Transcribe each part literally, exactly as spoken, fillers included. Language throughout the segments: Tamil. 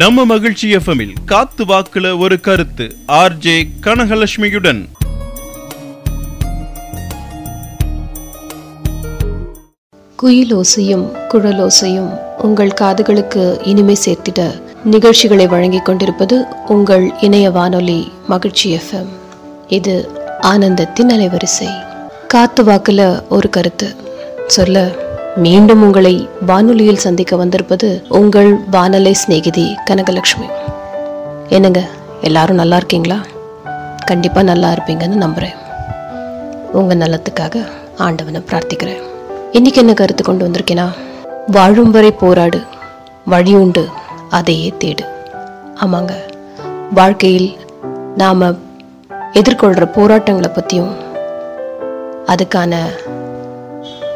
நம்ம மகிழ்ச்சி எஃப்எம்மில் காத்து வாக்குல ஒரு கருத்து ஆர்ஜே கனகலட்சுமியுடன். குயிலோசையும் குழலோசையும் உங்கள் காதுகளுக்கு இனிமை சேர்த்திட நிகழ்ச்சிகளை வழங்கிக் கொண்டிருப்பது உங்கள் இணைய வானொலி மகிழ்ச்சி எஃப்எம். இது ஆனந்தத்தின் அலைவரிசை. காத்து வாக்குல ஒரு கருத்து சொல்ல மீண்டும் உங்களை வானொலியில் சந்திக்க வந்திருப்பது உங்கள் வானொலி சிநேகிதி கனகலட்சுமி. என்னங்க, எல்லாரும் நல்லா இருக்கீங்களா? கண்டிப்பாக நல்லா இருப்பீங்கன்னு நம்புகிறேன். உங்கள் நலத்துக்காக ஆண்டவனை பிரார்த்திக்கிறேன். இன்றைக்கி என்ன கருத்து கொண்டு வந்திருக்கேன்னா, வாழும் வரை போராடு, வழி உண்டு அதையே தேடு. ஆமாங்க, வாழ்க்கையில் நாம் எதிர்கொள்கிற போராட்டங்களை பற்றியும் அதுக்கான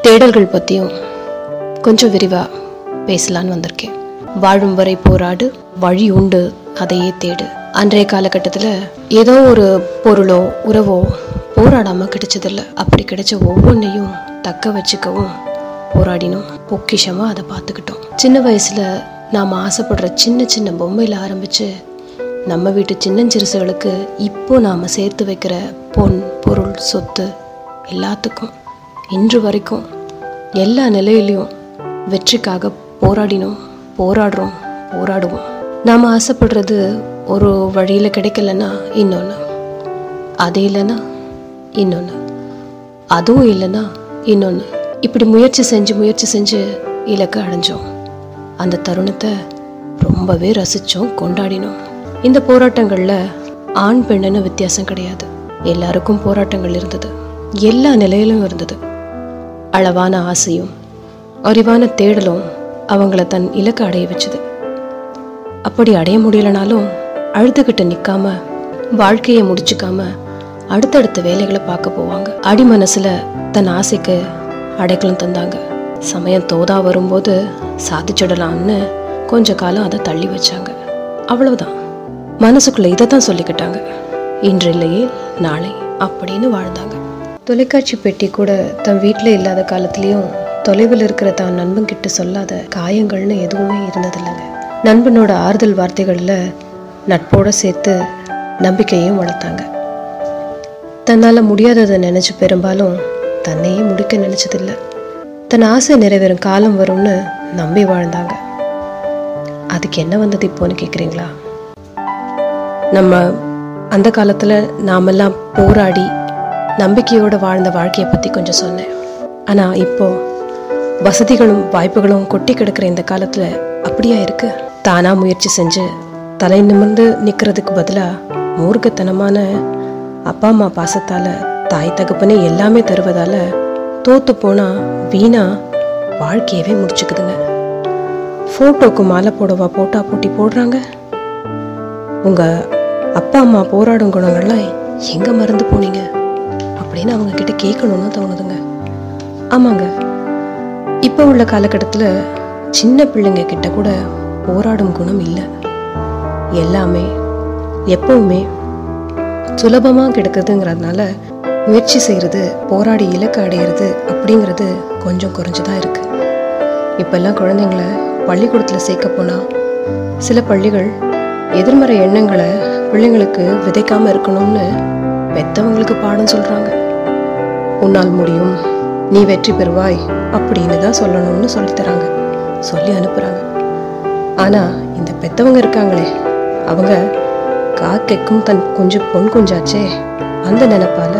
தேடல்கள் பற்றியும் கொஞ்சம் விரிவாக பேசலான்னு வந்திருக்கேன். வாழும் வரை போராடு, வழி உண்டு அதையே தேடு. அன்றைய காலகட்டத்தில் ஏதோ ஒரு பொருளோ உறவோ போராடாமல் கிடைச்சதில்லை. அப்படி கிடைச்ச ஒவ்வொன்றையும் தக்க வச்சுக்கவும் போராடினோம், பொக்கிஷமாக அதை பார்த்துக்கிட்டோம். சின்ன வயசில் நாம் ஆசைப்படுற சின்ன சின்ன பொம்மையில் ஆரம்பித்து நம்ம வீட்டு சின்னஞ்சிறுசுகளுக்கு இப்போது நாம் சேர்த்து வைக்கிற பொன் பொருள் சொத்து எல்லாத்துக்கும் இன்று வரைக்கும் எல்லா நிலையிலையும் வெற்றிக்காக போராடினோம், போராடுறோம், போராடுவோம். நாம் ஆசைப்படுறது ஒரு வழியில் கிடைக்கலன்னா இன்னொன்று, அது இல்லைன்னா இன்னொன்று, அதுவும் இல்லைன்னா இன்னொன்று, இப்படி முயற்சி செஞ்சு முயற்சி செஞ்சு இலக்கை அடைஞ்சோம். அந்த தருணத்தை ரொம்பவே ரசித்தோம், கொண்டாடினோம். இந்த போராட்டங்களில் ஆண் பெண்ணுன்னு வித்தியாசம் கிடையாது. எல்லாருக்கும் போராட்டங்கள் இருந்தது, எல்லா நிலையிலும் இருந்தது. அளவான ஆசையும் அறிவான தேடலும் அவங்கள தன் இலக்கை அடைய வச்சுது. அப்படி அடைய முடியலனாலும் அழுதுகிட்ட நிற்காம வாழ்க்கையை முடிச்சுக்காம அடுத்தடுத்த வேலைகளை பார்க்க போவாங்க. அடி மனசில் தன் ஆசைக்கு அடைக்கலம் தந்தாங்க. சமயம் தோதா வரும்போது சாதிச்சிடலாம்னு கொஞ்ச காலம் அதை தள்ளி வச்சாங்க. அவ்வளவுதான், மனசுக்குள்ளே இதை தான் சொல்லிக்கிட்டாங்க, இன்று இல்லையே நாளை அப்படின்னு வாழ்ந்தாங்க. தொலைக்காட்சி பெட்டி கூட தன் வீட்டில் இல்லாத காலத்துலேயும் தொலைவில் இருக்கிற தான் நண்பன்கிட்ட சொல்லாத காயங்கள்னு எதுவுமே இருந்ததில்லைங்க. நண்பனோட ஆறுதல் வார்த்தைகளில் நட்போடு சேர்த்து நம்பிக்கையும் வளர்த்தாங்க. தன்னால் முடியாததை நினச்சி பெரும்பாலும் தன்னையே முடிக்க நினச்சதில்லை. தன் ஆசை நிறைவேறும் காலம் வரும்னு நம்பி வாழ்ந்தாங்க. அதுக்கு என்ன வந்தது இப்போன்னு கேட்குறீங்களா? நம்ம அந்த காலத்தில் நாமெல்லாம் போராடி நம்பிக்கையோடு வாழ்ந்த வாழ்க்கையை பற்றி கொஞ்சம் சொன்னேன். ஆனால் இப்போது வசதிகளும் வாய்ப்புகளும் கொட்டி கிடக்கிற இந்த காலத்தில் அப்படியா இருக்குது? தானாக முயற்சி செஞ்சு தலை நிமிர்ந்து நிற்கிறதுக்கு பதிலாக மூர்க்கத்தனமான அப்பா அம்மா பாசத்தால் தாய் தகப்பனே எல்லாமே தருவதால் தோற்று போனால் வீணாக வாழ்க்கையவே முடிச்சுக்குதுங்க. ஃபோட்டோவுக்கு மாலை போடவா போட்டா போட்டி போடுறாங்க. உங்கள் அப்பா அம்மா போராடும் குணங்கள்லாம் எங்கே மறந்து போனீங்க அப்படின்னு அவங்க கிட்ட கேட்கணும்னு தோணுதுங்க. ஆமாங்க, இப்போ உள்ள காலகட்டத்தில் சின்ன பிள்ளைங்க கிட்ட கூட போராடும் குணம் இல்லை. எல்லாமே எப்பவுமே சுலபமாக கிடைக்குதுங்கிறதுனால முயற்சி செய்கிறது, போராடி இலக்கு அடையிறது அப்படிங்கிறது கொஞ்சம் குறைஞ்சுதான் இருக்கு. இப்போல்லாம் குழந்தைங்கள பள்ளிக்கூடத்தில் சேர்க்க போனால் சில பள்ளிகள் எதிர்மறை எண்ணங்களை பிள்ளைங்களுக்கு விதைக்காமல் இருக்கணும்னு பெற்றவங்களுக்கு பாடம் சொல்கிறாங்க. உன்னால் முடியும், நீ வெற்றி பெறுவாய் அப்படின்னு தான் சொல்லணும்னு சொல்லித்தராங்க, சொல்லி அனுப்புகிறாங்க. ஆனால் இந்த பெற்றவங்க இருக்காங்களே, அவங்க காக்கைக்கும் தன் குஞ்சு பொன் குஞ்சாச்சே அந்த நினைப்பால்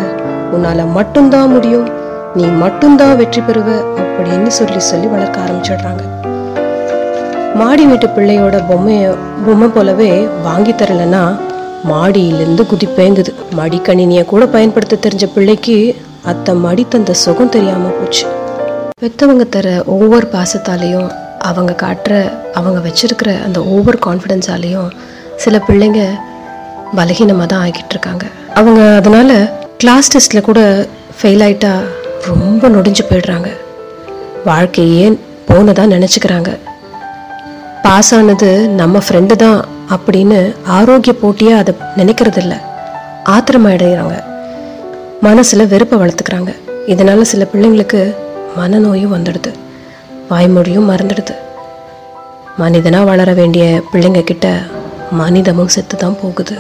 உன்னால் மட்டும்தான் முடியும், நீ மட்டும்தான் வெற்றி பெறுவ அப்படின்னு சொல்லி சொல்லி வளர்க்க ஆரம்பிச்சிடுறாங்க. மாடி வீட்டு பிள்ளையோட பொம்மையை பொம்மை போலவே வாங்கி தரலைன்னா மாடியிலேருந்து குதிப்பேங்குது. மடிக்கணினியை கூட பயன்படுத்த தெரிஞ்ச பிள்ளைக்கு அத்தை மடி தந்த சுகம் தெரியாமல் போச்சு. பெற்றவங்க தர ஒவ்வொரு பாசத்தாலேயும் அவங்க காட்டுற அவங்க வச்சிருக்கிற அந்த ஓவர் கான்ஃபிடென்ஸாலேயும் சில பிள்ளைங்க பலகீனமாக தான் ஆகிட்டு இருக்காங்க. அவங்க அதனால் கிளாஸ் டெஸ்ட்டில் கூட ஃபெயில் ஆகிட்டா ரொம்ப நொடிஞ்சு போயிடுறாங்க. வாழ்க்கையே போனதாக நினச்சிக்கிறாங்க. பாஸ் ஆனது நம்ம ஃப்ரெண்டு தான் அப்படின்னு ஆரோக்கிய போட்டியாக அதை நினைக்கிறதில்ல, ஆத்திரமாயிடுறாங்க, மனசில் வெறுப்பை வளர்த்துக்கிறாங்க. இதனால் சில பிள்ளைங்களுக்கு மனநோயும் வந்துடுது, வாய்மொழியும் மறந்துடுது. மனிதனாக வளர வேண்டிய பிள்ளைங்கக்கிட்ட மனிதமும் செத்து தான் போகுது.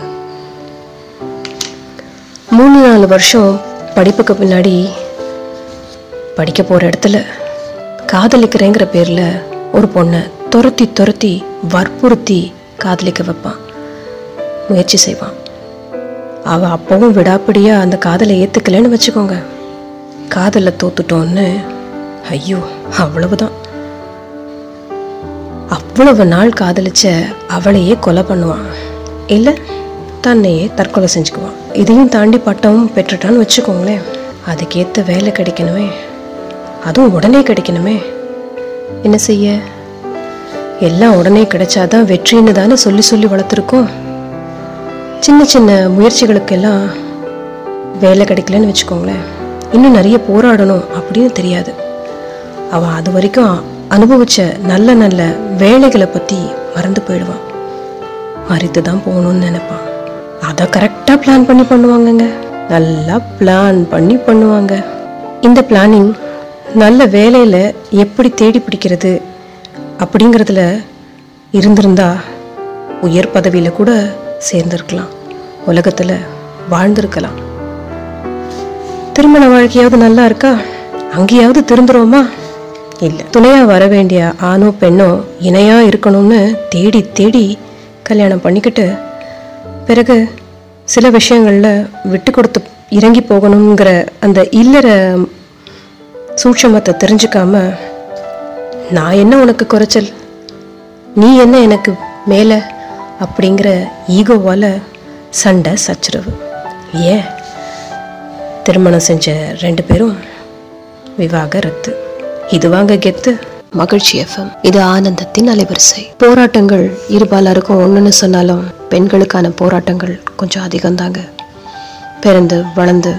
மூணு நாலு வருஷம் படிப்புக்கு பின்னாடி படிக்க போகிற இடத்துல காதலிக்கிறேங்கிற பேரில் ஒரு பொண்ணை துரத்தி துரத்தி வற்புறுத்தி காதலிக்க வைப்பான், முயற்சி செய்வான். அவள் அப்பவும் விடாப்பிடியாக அந்த காதலை ஏற்றுக்கலைன்னு வச்சுக்கோங்க. காதலில் தோத்துட்டோன்னு ஐயோ அவ்வளவுதான். அவ்வளவு நாள் காதலிச்ச அவளையே கொலை பண்ணுவான், இல்லை தன்னையே தற்கொலை செஞ்சுக்குவான். இதையும் தாண்டி பட்டமும் பெற்றுட்டான்னு வச்சுக்கோங்களேன். அதுக்கேற்ற வேலை கிடைக்கணுமே, அதுவும் உடனே கிடைக்கணுமே. என்ன செய்ய, எல்லாம் உடனே கிடைச்சாதான் வெற்றின்னு தானே சொல்லி சொல்லி வளர்த்துருக்கோம். சின்ன சின்ன முயற்சிகளுக்கெல்லாம் வேலை கிடைக்கலன்னு வச்சுக்கோங்களேன். இன்னும் நிறைய போராடணும் அப்படின்னு தெரியாது. அவன் அது வரைக்கும் அனுபவிச்ச நல்ல நல்ல வேலைகளை பற்றி மறந்து போயிடுவான், மறித்து தான் போகணும்னு நினைப்பான். அதை கரெக்டாக பிளான் பண்ணி பண்ணுவாங்கங்க, நல்லா பிளான் பண்ணி பண்ணுவாங்க. இந்த பிளானிங் நல்ல வேலையில் எப்படி தேடி பிடிக்கிறது அப்படிங்கிறதுல இருந்திருந்தா உயர் பதவியில் கூட சேர்ந்திருக்கலாம், உலகத்தில் வாழ்ந்திருக்கலாம். திருமண வாழ்க்கையாவது நல்லா இருக்கா, அங்கேயாவது திருந்துறோமா? இல்லை, துணையாக வர வேண்டிய ஆணோ பெண்ணோ இணையாக இருக்கணும்னு தேடி தேடி கல்யாணம் பண்ணிக்கிட்டு பிறகு சில விஷயங்களில் விட்டு கொடுத்து இறங்கி போகணுங்கிற அந்த இல்லற சூட்சமத்தை தெரிஞ்சுக்காம, நான் என்ன உனக்கு குறைச்சல், நீ என்ன எனக்கு மேலே அப்படிங்கிற ஈகோவால் சண்டை சச்சரவு. ஏன் திருமணம் செஞ்ச ரெண்டு பேரும் விவாகரத்து. இதுவாங்க கெத்து மகிழ்ச்சி எஃப்எம், இது ஆனந்தத்தின் அலைவரிசை. போராட்டங்கள் இருபாலருக்கும் ஒன்றுன்னு சொன்னாலும் பெண்களுக்கான போராட்டங்கள் கொஞ்சம் அதிகம்தாங்க. பிறந்து வளர்ந்து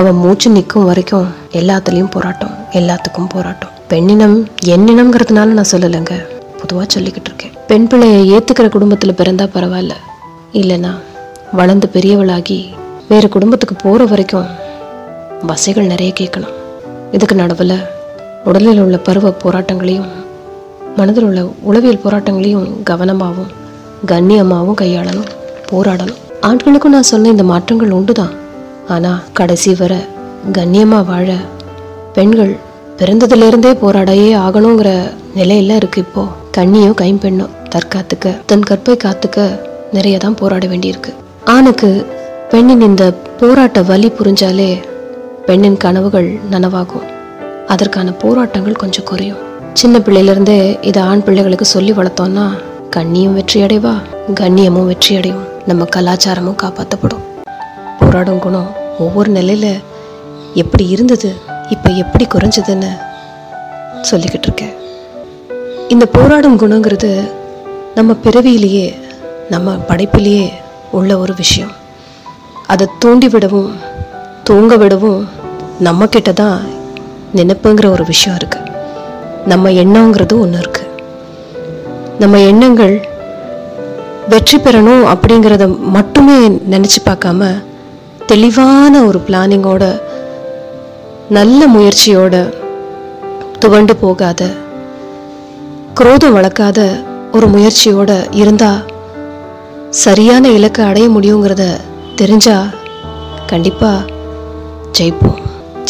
அவன் மூச்சு நிற்கும் வரைக்கும் எல்லாத்துலேயும் போராட்டம், எல்லாத்துக்கும் போராட்டம். பெண்ணினம் என்னினம்ங்கிறதுனால நான் சொல்லலைங்க, பொதுவாக சொல்லிக்கிட்டு இருக்கேன். பெண் பிள்ளையை ஏற்றுக்கிற குடும்பத்தில் பிறந்தா பரவாயில்ல, இல்லைன்னா வளர்ந்து பெரியவளாகி வேறு குடும்பத்துக்கு போகிற வரைக்கும் வசைகள் நிறைய கேட்கணும். இதுக்கு நடுவில் உடலில் உள்ள பருவ போராட்டங்களையும் மனதில் உள்ள உளவியல் போராட்டங்களையும் கவனமாகவும் கண்ணியமாகவும் கையாளணும், போராடணும். ஆண்களுக்கும் நான் சொன்ன இந்த மாற்றங்கள் உண்டு தான், ஆனால் கடைசி வர கண்ணியமாக வாழ பெண்கள் பிறந்ததுலேருந்தே போராடையே ஆகணுங்கிற நிலையில இருக்கு. இப்போ கண்ணியோ கைம்பெண்ணோ தற்காத்துக்க, தன் கற்பை காத்துக்க நிறைய தான் போராட வேண்டியிருக்கு. ஆணுக்கு பெண்ணின் இந்த போராட்ட வலி புரிஞ்சாலே பெண்ணின் கனவுகள் நனவாகும், அதற்கான போராட்டங்கள் கொஞ்சம் குறையும். சின்ன பிள்ளையிலேருந்தே இதை ஆண் பிள்ளைகளுக்கு சொல்லி வளர்த்தோம்னா கண்ணியும் வெற்றி அடைவா, கண்ணியமும் வெற்றி அடையும், நம்ம கலாச்சாரமும் காப்பாற்றப்படும். போராடும் குணம் ஒவ்வொரு நிலையில எப்படி இருந்தது, இப்போ எப்படி குறைஞ்சதுன்னு சொல்லிக்கிட்டு இருக்கேன். இந்த போராடும் குணங்கிறது நம்ம பிறவியிலேயே நம்ம படைப்பிலேயே உள்ள ஒரு விஷயம். அதை தூண்டி விடவும் தூங்க விடவும் நம்மக்கிட்ட தான் நினைப்புங்கிற ஒரு விஷயம் இருக்குது, நம்ம எண்ணங்கிறது ஒன்று இருக்குது. நம்ம எண்ணங்கள் வெற்றி பெறணும் அப்படிங்கிறத மட்டுமே நினச்சி பார்க்காம தெளிவான ஒரு பிளானிங்கோட நல்ல முயற்சியோட துவண்டு போகாத குரோதம் வளர்க்காத ஒரு முயற்சியோட இருந்தால் சரியான இலக்கை அடைய முடியுங்கிறத தெரிஞ்சால் கண்டிப்பாக ஜெயிப்போம்.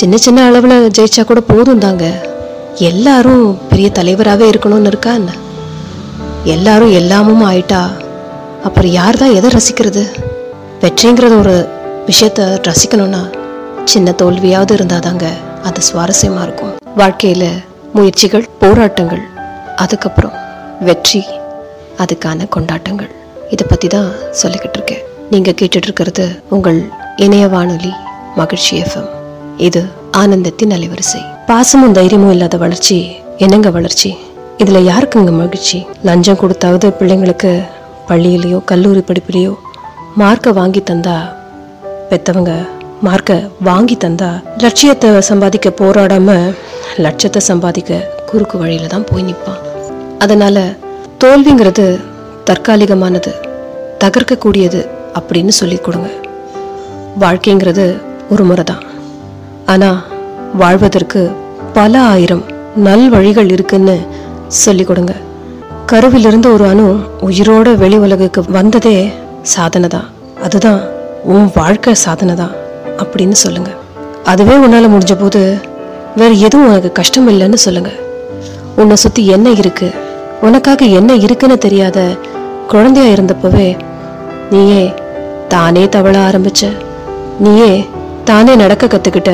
சின்ன சின்ன அளவில் ஜெயிச்சா கூட போதும் தாங்க. எல்லாரும் பெரிய தலைவராகவே இருக்கணும்னு இருக்கா என்ன? எல்லாரும் எல்லாமும் ஆயிட்டா அப்புறம் யார் தான் எதை ரசிக்கிறது? வெற்றிங்கிறது ஒரு விஷயத்தை ரசிக்கணும்னா சின்ன தோல்வியாவது இருந்தாதாங்க அது சுவாரஸ்யமாக இருக்கும். வாழ்க்கையில் முயற்சிகள், போராட்டங்கள், அதுக்கப்புறம் வெற்றி, அதுக்கான கொண்டாட்டங்கள், இதை பற்றி தான் சொல்லிக்கிட்டு இருக்கேன். நீங்கள் கேட்டுட்ருக்கிறது உங்கள் இணைய வானொலி மகிழ்ச்சி எஃப்எம், இது ஆனந்தத்தின் அலைவரிசை. பாசமும் தைரியமும் இல்லாத வளர்ச்சி என்னங்க வளர்ச்சி? இதில் யாருக்குங்க மகிழ்ச்சி? லஞ்சம் கொடுத்தாவது பிள்ளைங்களுக்கு பள்ளியிலையோ கல்லூரி படிப்புலேயோ மார்க்கை வாங்கி தந்தா, பெற்றவங்க மார்க்கை வாங்கி தந்தா, லட்சியத்தை சம்பாதிக்க போராடாம லட்சத்தை சம்பாதிக்க குறுக்கு வழியில தான் போய் நிற்பான். அதனால தோல்விங்கிறது தற்காலிகமானது, தகர்க்கக்கூடியது அப்படின்னு சொல்லி கொடுங்க. வாழ்க்கைங்கிறது ஒரு முறை தான், ஆனால் வாழ்வதற்கு பல ஆயிரம் நல் வழிகள் இருக்குன்னு சொல்லி கொடுங்க. கருவிலிருந்து ஒரு அணு உயிரோட வெளி உலகுக்கு வந்ததே சாதனை தான். அதுதான் உன் வாழ்க்கை சாதனை தான் அப்படின்னு சொல்லுங்க. அதுவே உன்னால முடிஞ்ச போது வேற எதுவும் உனக்கு கஷ்டம் இல்லைன்னு சொல்லுங்க. உன்னை சுத்தி என்ன இருக்கு, உனக்காக என்ன இருக்குன்னு தெரியாத குழந்தையா இருந்தப்பவே நீயே தானே தவள ஆரம்பிச்ச, நீயே தானே நடக்க கத்துக்கிட்ட,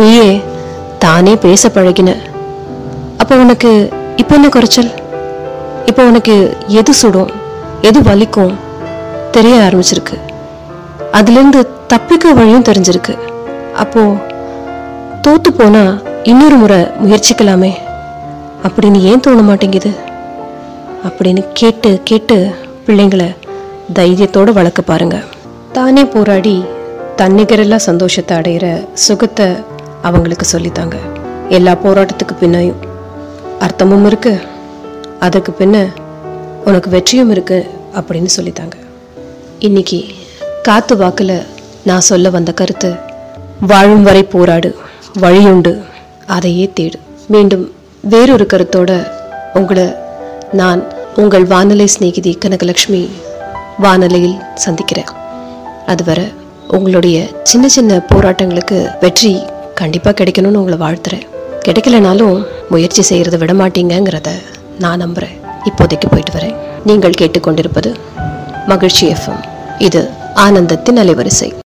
நீயே தானே பேச பழகின. அப்போ உனக்கு இப்போ என்ன குறைச்சல்? இப்போ உனக்கு எது சுடும், எது வலிக்கும் தெரிய ஆரம்பிச்சிருக்கு. அதுலேருந்து தப்பிக்க வழியும் தெரிஞ்சிருக்கு. அப்போ தோத்து போனா இன்னொரு முறை முயற்சிக்கலாமே அப்படின்னு ஏன் தோண மாட்டேங்குது அப்படின்னு கேட்டு கேட்டு பிள்ளைங்களை தைரியத்தோடு வளர்க்க பாருங்க. தானே போராடி தன்னிகரெல்லாம் சந்தோஷத்தை அடையிற சுகத்தை அவங்களுக்கு சொல்லித்தாங்க. எல்லா போராட்டத்துக்கு பின்னையும் அர்த்தமும் இருக்கு, அதுக்கு பின்ன உனக்கு வெற்றியும் இருக்கு அப்படின்னு சொல்லித்தாங்க. இன்னைக்கு காத்து வாக்குல நான் சொல்ல வந்த கருத்து, வாழும் வரை போராடு, வழியுண்டு, அதையே தேடு. மீண்டும் வேறொரு கருத்தோட உங்களை நான் உங்கள் வானொலி சிநேகிதி கனகலட்சுமி வானொலியில் சந்திக்கிறேன். அதுவரை உங்களுடைய சின்ன சின்ன போராட்டங்களுக்கு வெற்றி கண்டிப்பாக கிடைக்கணும்னு உங்களை வாழ்த்துறேன். கிடைக்கலனாலும் முயற்சி செய்கிறத விட மாட்டீங்கிறத நான் நம்புகிறேன். இப்போதைக்கு போயிட்டு வரேன். நீங்கள் கேட்டுக்கொண்டிருப்பது மகிழ்ச்சி எஃப்எம். இது ஆனந்தத்தின் அலைவரிசை.